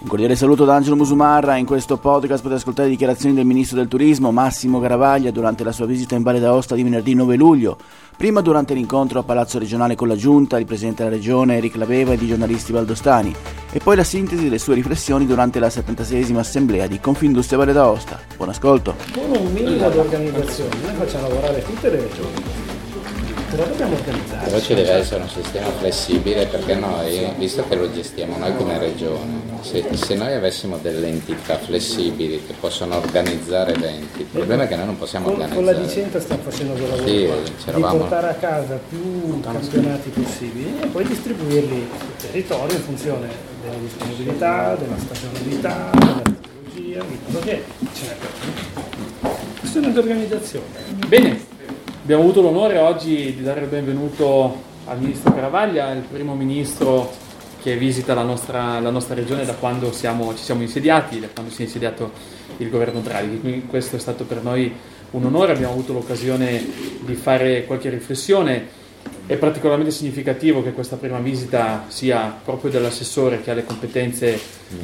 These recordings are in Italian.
Un cordiale saluto da Angelo Musumarra. In questo podcast potete ascoltare le dichiarazioni del Ministro del Turismo Massimo Garavaglia durante la sua visita in Valle d'Aosta di venerdì 9 luglio. Prima durante l'incontro a Palazzo regionale con la Giunta, il Presidente della Regione Eric Laveva e di giornalisti valdostani. E poi la sintesi delle sue riflessioni durante la 76esima assemblea di Confindustria Valle d'Aosta. Buon ascolto. Con un minimo di organizzazione noi facciamo lavorare tutte le regioni. Però dobbiamo organizzarci. Però ci deve essere un sistema flessibile, perché noi, visto che lo gestiamo noi come regione, se noi avessimo delle entità flessibili che possono organizzare eventi, il problema è che noi non possiamo organizzare. Con la licenza stiamo facendo quel lavoro di portare a casa più campionati possibili e poi distribuirli sul territorio in funzione della disponibilità, della stagionalità, della tecnologia, di quello che ce n'è per tutti. Questione di organizzazione. Bene. Abbiamo avuto l'onore oggi di dare il benvenuto al Ministro Garavaglia, il primo Ministro che visita la nostra regione da quando ci siamo insediati, da quando si è insediato il governo Draghi. Quindi questo è stato per noi un onore, abbiamo avuto l'occasione di fare qualche riflessione. È particolarmente significativo che questa prima visita sia proprio dell'assessore che ha le competenze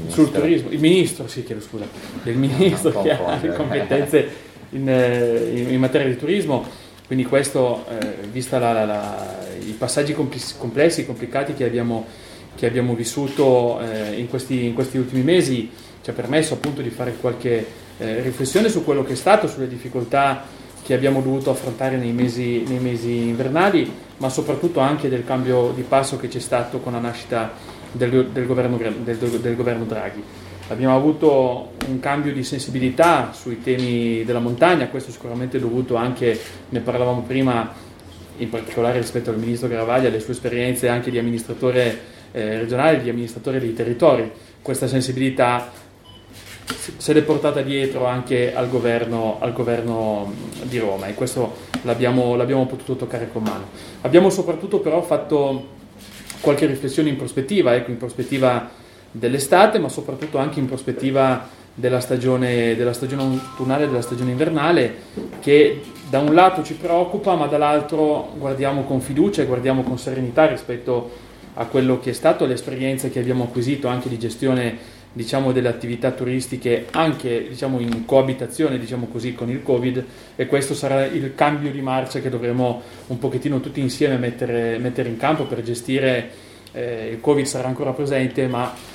sul turismo, il Ministro, che ha le competenze in materia di turismo. Quindi questo, vista i passaggi complessi e complicati che abbiamo vissuto in questi ultimi mesi, ci ha permesso appunto di fare qualche riflessione su quello che è stato, sulle difficoltà che abbiamo dovuto affrontare nei mesi invernali, ma soprattutto anche del cambio di passo che c'è stato con la nascita del governo Draghi. Abbiamo avuto un cambio di sensibilità sui temi della montagna, questo sicuramente è dovuto anche, ne parlavamo prima, in particolare rispetto al Ministro Garavaglia, alle sue esperienze anche di amministratore regionale, di amministratore dei territori. Questa sensibilità se l'è portata dietro anche al governo di Roma, e questo l'abbiamo potuto toccare con mano. Abbiamo soprattutto però fatto qualche riflessione in prospettiva dell'estate, ma soprattutto anche in prospettiva della stagione autunnale e della stagione invernale, che da un lato ci preoccupa, ma dall'altro guardiamo con fiducia e guardiamo con serenità rispetto a quello che è stato, le esperienze che abbiamo acquisito anche di gestione, diciamo, delle attività turistiche, anche, diciamo, in coabitazione, diciamo così, con il Covid, e questo sarà il cambio di marcia che dovremo un pochettino tutti insieme mettere in campo per gestire. Il Covid sarà ancora presente, ma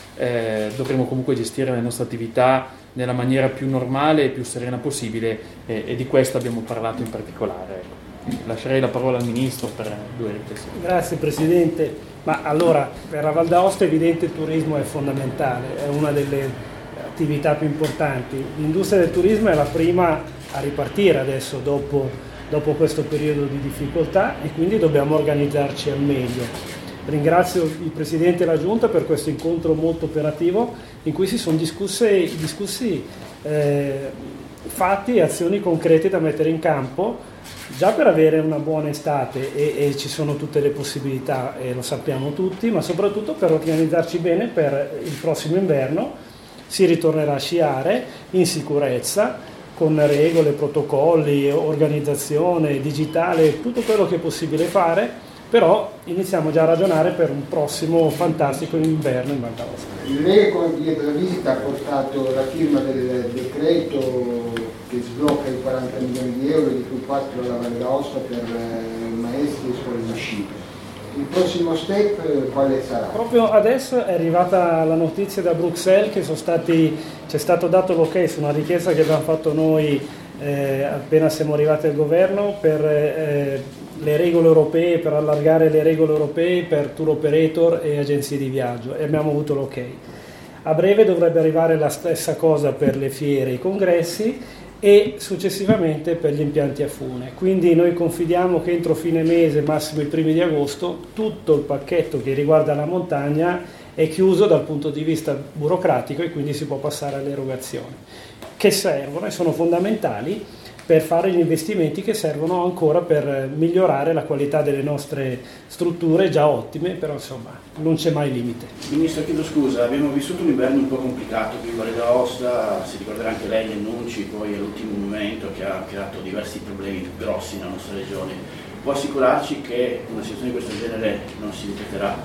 dovremo comunque gestire le nostre attività nella maniera più normale e più serena possibile, e di questo abbiamo parlato in particolare. Lascerei la parola al Ministro per due riflessioni. Grazie Presidente. Ma allora, per la Val d'Aosta è evidente il turismo è fondamentale, è una delle attività più importanti. L'industria del turismo è la prima a ripartire adesso dopo questo periodo di difficoltà, e quindi dobbiamo organizzarci al meglio. Ringrazio il Presidente e la Giunta per questo incontro molto operativo in cui si sono discussi fatti e azioni concrete da mettere in campo già per avere una buona estate, e ci sono tutte le possibilità, e lo sappiamo tutti, ma soprattutto per organizzarci bene per il prossimo inverno. Si ritornerà a sciare in sicurezza, con regole, protocolli, organizzazione digitale, tutto quello che è possibile fare. Però iniziamo già a ragionare per un prossimo fantastico inverno in Valle d'Aosta. La visita ha portato la firma del decreto che sblocca i 40 milioni di euro, di cui 4 alla Valle d'Aosta per maestri e scuole di sci. Il prossimo step quale sarà? Proprio adesso è arrivata la notizia da Bruxelles che c'è stato dato l'ok su una richiesta che abbiamo fatto noi appena siamo arrivati al governo per le regole europee, per allargare le regole europee per tour operator e agenzie di viaggio, e abbiamo avuto l'ok. A breve dovrebbe arrivare la stessa cosa per le fiere e i congressi, e successivamente per gli impianti a fune. Quindi noi confidiamo che entro fine mese, massimo i primi di agosto, tutto il pacchetto che riguarda la montagna è chiuso dal punto di vista burocratico, e quindi si può passare alle erogazioni che servono e sono fondamentali per fare gli investimenti che servono ancora per migliorare la qualità delle nostre strutture già ottime, però insomma non c'è mai limite. Ministro, chiedo scusa, abbiamo vissuto un inverno un po' complicato qui in Valle d'Aosta, si ricorderà anche lei gli annunci poi all'ultimo momento che ha creato diversi problemi grossi nella nostra regione. Può assicurarci che una situazione di questo genere non si ripeterà?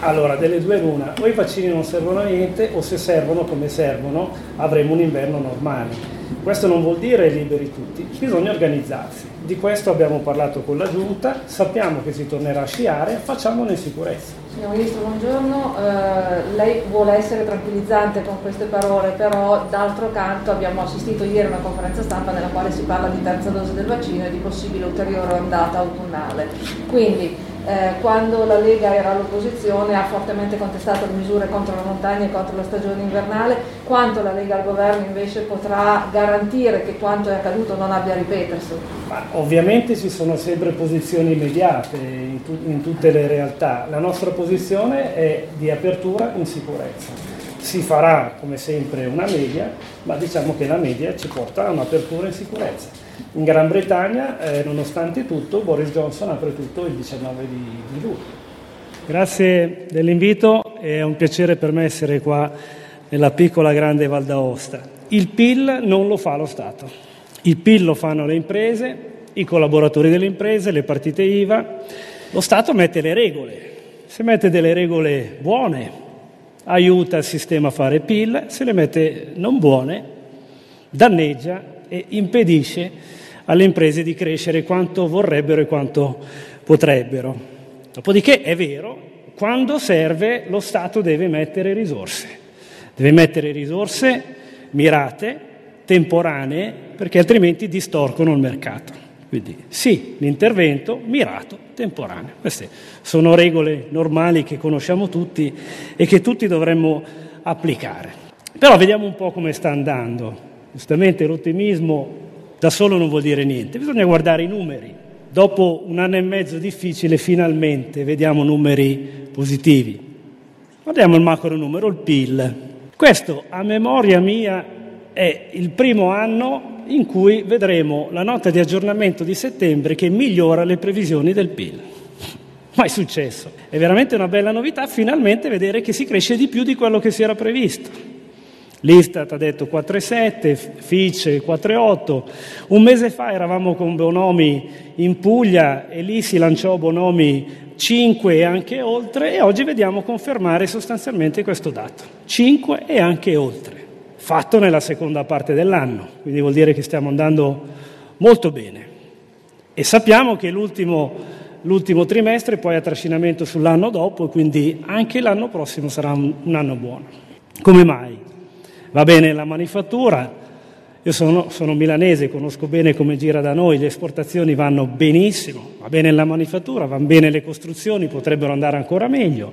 Allora, delle due l'una, o i vaccini non servono a niente, o se servono come servono avremo un inverno normale. Questo non vuol dire liberi tutti, bisogna organizzarsi. Di questo abbiamo parlato con la Giunta, sappiamo che si tornerà a sciare, facciamolo in sicurezza. Signor Ministro, buongiorno. Lei vuole essere tranquillizzante con queste parole, però d'altro canto abbiamo assistito ieri a una conferenza stampa nella quale si parla di terza dose del vaccino e di possibile ulteriore ondata autunnale. Quindi, quando la Lega era all'opposizione ha fortemente contestato le misure contro la montagna e contro la stagione invernale, quanto la Lega al governo invece potrà garantire che quanto è accaduto non abbia a ripetersi? Ma ovviamente ci sono sempre posizioni immediate in tutte le realtà, la nostra posizione è di apertura in sicurezza, si farà come sempre una media, ma diciamo che la media ci porta a un'apertura in sicurezza. In Gran Bretagna, nonostante tutto, Boris Johnson apre tutto il 19 di luglio. Grazie dell'invito, è un piacere per me essere qua nella piccola grande Valle d'Aosta. Il PIL non lo fa lo Stato, il PIL lo fanno le imprese, i collaboratori delle imprese, le partite IVA. Lo Stato mette le regole, se mette delle regole buone aiuta il sistema a fare PIL, se le mette non buone danneggia e impedisce alle imprese di crescere quanto vorrebbero e quanto potrebbero. Dopodiché è vero, quando serve lo Stato deve mettere risorse mirate, temporanee, perché altrimenti distorcono il mercato. Quindi sì, l'intervento mirato, temporaneo. Queste sono regole normali che conosciamo tutti e che tutti dovremmo applicare. Però vediamo un po' come sta andando. Giustamente l'ottimismo da solo non vuol dire niente, bisogna guardare i numeri. Dopo un anno e mezzo difficile finalmente vediamo numeri positivi. Guardiamo il macro numero, il PIL. Questo, a memoria mia, è il primo anno in cui vedremo la nota di aggiornamento di settembre che migliora le previsioni del PIL. Mai successo. È veramente una bella novità finalmente vedere che si cresce di più di quello che si era previsto. L'Istat ha detto 4,7, Fitch 4,8. Un mese fa eravamo con Bonomi in Puglia e lì si lanciò Bonomi 5 e anche oltre, e oggi vediamo confermare sostanzialmente questo dato, 5 e anche oltre, fatto nella seconda parte dell'anno, quindi vuol dire che stiamo andando molto bene. E sappiamo che l'ultimo trimestre poi ha trascinamento sull'anno dopo, quindi anche l'anno prossimo sarà un anno buono. Come mai? Va bene la manifattura, io sono milanese, conosco bene come gira da noi, le esportazioni vanno benissimo, va bene la manifattura, vanno bene le costruzioni, potrebbero andare ancora meglio,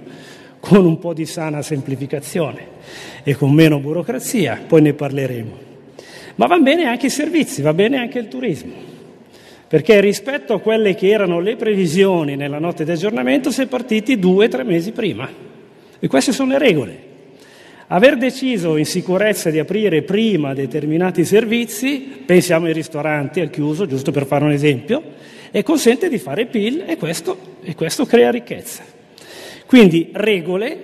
con un po' di sana semplificazione e con meno burocrazia, poi ne parleremo. Ma vanno bene anche i servizi, va bene anche il turismo, perché rispetto a quelle che erano le previsioni nella notte di aggiornamento si è partiti 2-3 mesi prima, e queste sono le regole. Aver deciso in sicurezza di aprire prima determinati servizi, pensiamo ai ristoranti al chiuso, giusto per fare un esempio, e consente di fare PIL e questo crea ricchezza. Quindi regole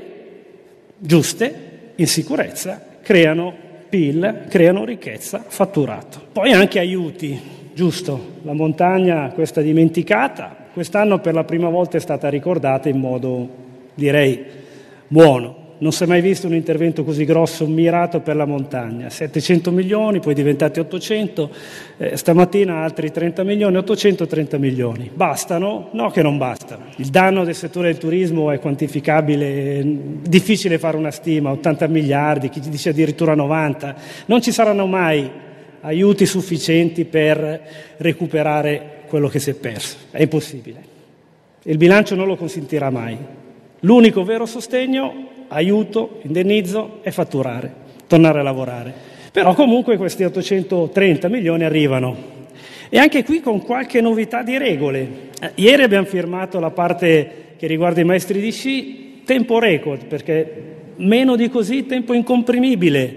giuste in sicurezza creano PIL, creano ricchezza, fatturato. Poi anche aiuti, giusto? La montagna, questa dimenticata, quest'anno per la prima volta è stata ricordata in modo, direi, buono. Non si è mai visto un intervento così grosso, mirato per la montagna. 700 milioni, poi diventati 800, stamattina altri 30 milioni, 830 milioni. Bastano? No, che non bastano. Il danno del settore del turismo è quantificabile, difficile fare una stima, 80 miliardi, chi dice addirittura 90. Non ci saranno mai aiuti sufficienti per recuperare quello che si è perso. È impossibile. Il bilancio non lo consentirà mai. L'unico vero sostegno, aiuto, indennizzo e fatturare, tornare a lavorare. Però comunque questi 830 milioni arrivano. E anche qui con qualche novità di regole. Ieri abbiamo firmato la parte che riguarda i maestri di sci, tempo record, perché meno di così tempo incomprimibile.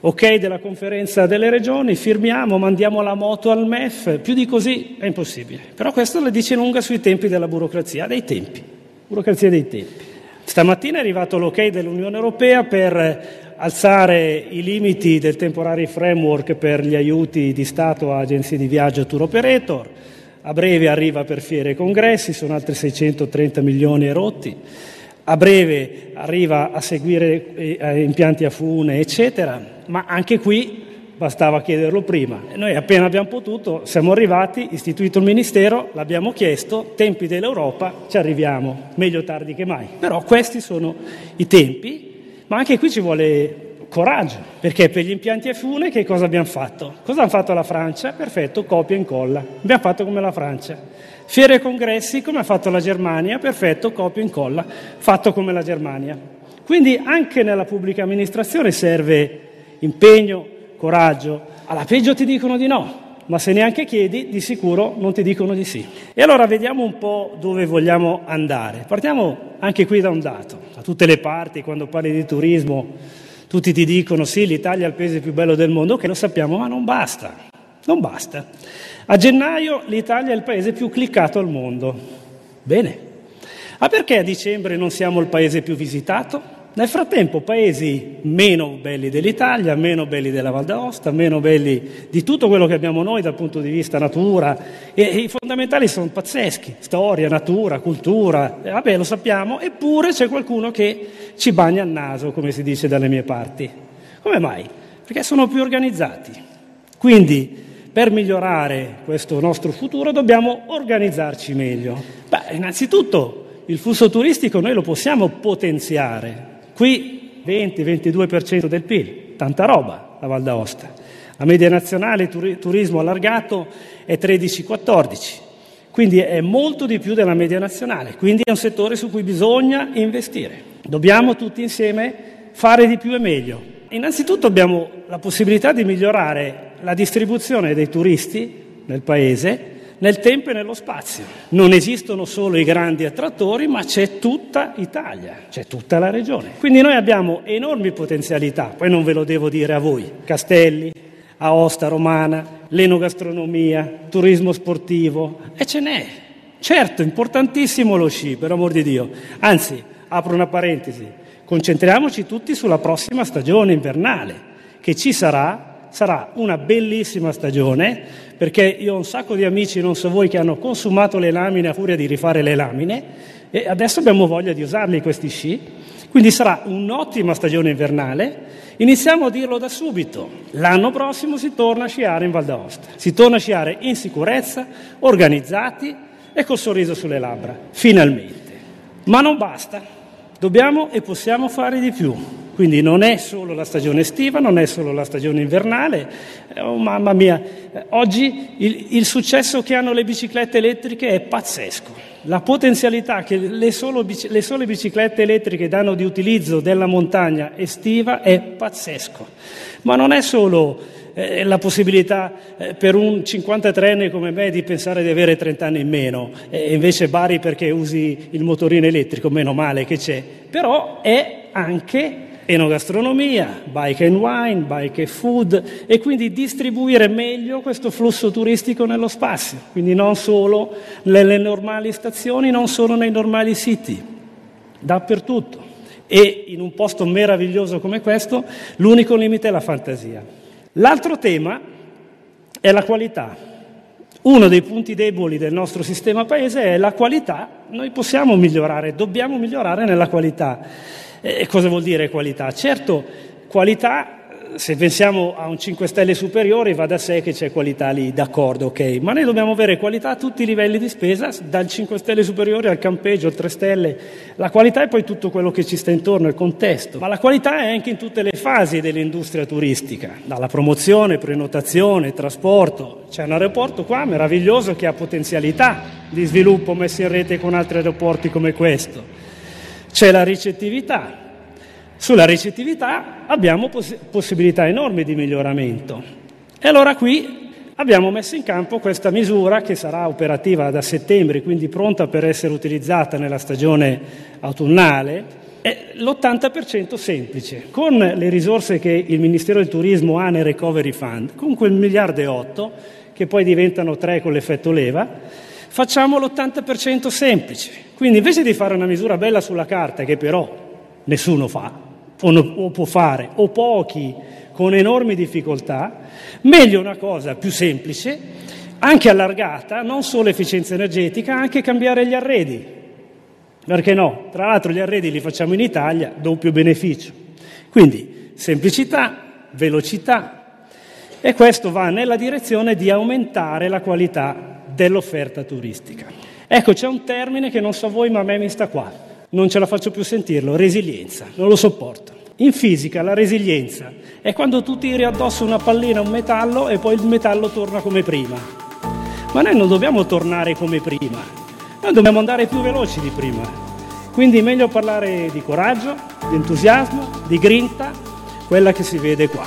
Ok della conferenza delle regioni, firmiamo, mandiamo la moto al MEF, più di così è impossibile. Però questo la dice lunga sui tempi della burocrazia, dei tempi. Burocrazia dei tempi. Stamattina è arrivato l'ok dell'Unione Europea per alzare i limiti del temporary framework per gli aiuti di Stato a agenzie di viaggio e tour operator, a breve arriva per fiere e congressi, sono altri 630 milioni erotti. A breve arriva a seguire impianti a fune, eccetera, ma anche qui bastava chiederlo prima. Noi appena abbiamo potuto siamo arrivati, istituito il Ministero, l'abbiamo chiesto, tempi dell'Europa, ci arriviamo, meglio tardi che mai. Però questi sono i tempi, ma anche qui ci vuole coraggio, perché per gli impianti a fune che cosa abbiamo fatto? Cosa ha fatto la Francia? Perfetto, copia e incolla. Abbiamo fatto come la Francia. Fiere e congressi come ha fatto la Germania? Perfetto, copia e incolla. Fatto come la Germania. Quindi anche nella pubblica amministrazione serve impegno, coraggio. Alla peggio ti dicono di no, ma se neanche chiedi di sicuro non ti dicono di sì. E allora vediamo un po' dove vogliamo andare. Partiamo anche qui da un dato. Da tutte le parti quando parli di turismo tutti ti dicono sì, l'Italia è il paese più bello del mondo, che lo sappiamo, ma non basta, non basta. A gennaio l'Italia è il paese più cliccato al mondo. Bene, ma perché a dicembre non siamo il paese più visitato? Nel frattempo paesi meno belli dell'Italia, meno belli della Valle d'Aosta, meno belli di tutto quello che abbiamo noi dal punto di vista natura, e i fondamentali sono pazzeschi, storia, natura, cultura, vabbè lo sappiamo, eppure c'è qualcuno che ci bagna il naso, come si dice dalle mie parti. Come mai? Perché sono più organizzati. Quindi per migliorare questo nostro futuro dobbiamo organizzarci meglio. Beh, innanzitutto il flusso turistico noi lo possiamo potenziare. Qui 20-22% del PIL, tanta roba la Valle d'Aosta. La media nazionale turismo allargato è 13-14, quindi è molto di più della media nazionale, quindi è un settore su cui bisogna investire. Dobbiamo tutti insieme fare di più e meglio. Innanzitutto abbiamo la possibilità di migliorare la distribuzione dei turisti nel paese, nel tempo e nello spazio. Non esistono solo i grandi attrattori, ma c'è tutta Italia, c'è tutta la regione. Quindi noi abbiamo enormi potenzialità, poi non ve lo devo dire a voi. Castelli, Aosta romana, l'enogastronomia, turismo sportivo, e ce n'è. Certo, importantissimo lo sci, per amor di Dio. Anzi, apro una parentesi, concentriamoci tutti sulla prossima stagione invernale, che ci sarà. Sarà una bellissima stagione, perché io ho un sacco di amici, non so voi, che hanno consumato le lamine a furia di rifare le lamine e adesso abbiamo voglia di usarli questi sci. Quindi sarà un'ottima stagione invernale. Iniziamo a dirlo da subito. L'anno prossimo si torna a sciare in Valle d'Aosta. Si torna a sciare in sicurezza, organizzati e col sorriso sulle labbra, finalmente. Ma non basta. Dobbiamo e possiamo fare di più. Quindi non è solo la stagione estiva, non è solo la stagione invernale. Oh, mamma mia, oggi il successo che hanno le biciclette elettriche è pazzesco. La potenzialità che le sole biciclette elettriche danno di utilizzo della montagna estiva è pazzesco. Ma non è solo la possibilità per un 53enne come me di pensare di avere 30 anni in meno, e invece Bari perché usi il motorino elettrico, meno male che c'è. Però è anche enogastronomia, bike and wine, bike e food, e quindi distribuire meglio questo flusso turistico nello spazio, quindi non solo nelle normali stazioni, non solo nei normali siti, dappertutto. E in un posto meraviglioso come questo l'unico limite è la fantasia. L'altro tema è la qualità. Uno dei punti deboli del nostro sistema paese è la qualità. Noi possiamo migliorare, dobbiamo migliorare nella qualità. E cosa vuol dire qualità? Certo, qualità, se pensiamo a un 5 stelle superiore, va da sé che c'è qualità lì, d'accordo, ok, ma noi dobbiamo avere qualità a tutti i livelli di spesa, dal 5 stelle superiore al campeggio, al 3 stelle, la qualità è poi tutto quello che ci sta intorno, il contesto, ma la qualità è anche in tutte le fasi dell'industria turistica, dalla promozione, prenotazione, trasporto. C'è un aeroporto qua meraviglioso che ha potenzialità di sviluppo messo in rete con altri aeroporti come questo. C'è la ricettività. Sulla ricettività abbiamo possibilità enormi di miglioramento. E allora qui abbiamo messo in campo questa misura che sarà operativa da settembre, quindi pronta per essere utilizzata nella stagione autunnale. È l'80% semplice. Con le risorse che il Ministero del Turismo ha nel Recovery Fund, con quel 1,8 miliardi, che poi diventano 3 con l'effetto leva, facciamo l'80% semplice. Quindi invece di fare una misura bella sulla carta, che però nessuno fa, o può fare, o pochi con enormi difficoltà, meglio una cosa più semplice, anche allargata, non solo efficienza energetica, anche cambiare gli arredi. Perché no? Tra l'altro gli arredi li facciamo in Italia, doppio beneficio. Quindi semplicità, velocità, e questo va nella direzione di aumentare la qualità dell'offerta turistica. Ecco, c'è un termine che non so voi ma a me mi sta qua, non ce la faccio più sentirlo, resilienza, non lo sopporto. In fisica la resilienza è quando tu tiri addosso una pallina a un metallo e poi il metallo torna come prima. Ma noi non dobbiamo tornare come prima, noi dobbiamo andare più veloci di prima. Quindi è meglio parlare di coraggio, di entusiasmo, di grinta, quella che si vede qua.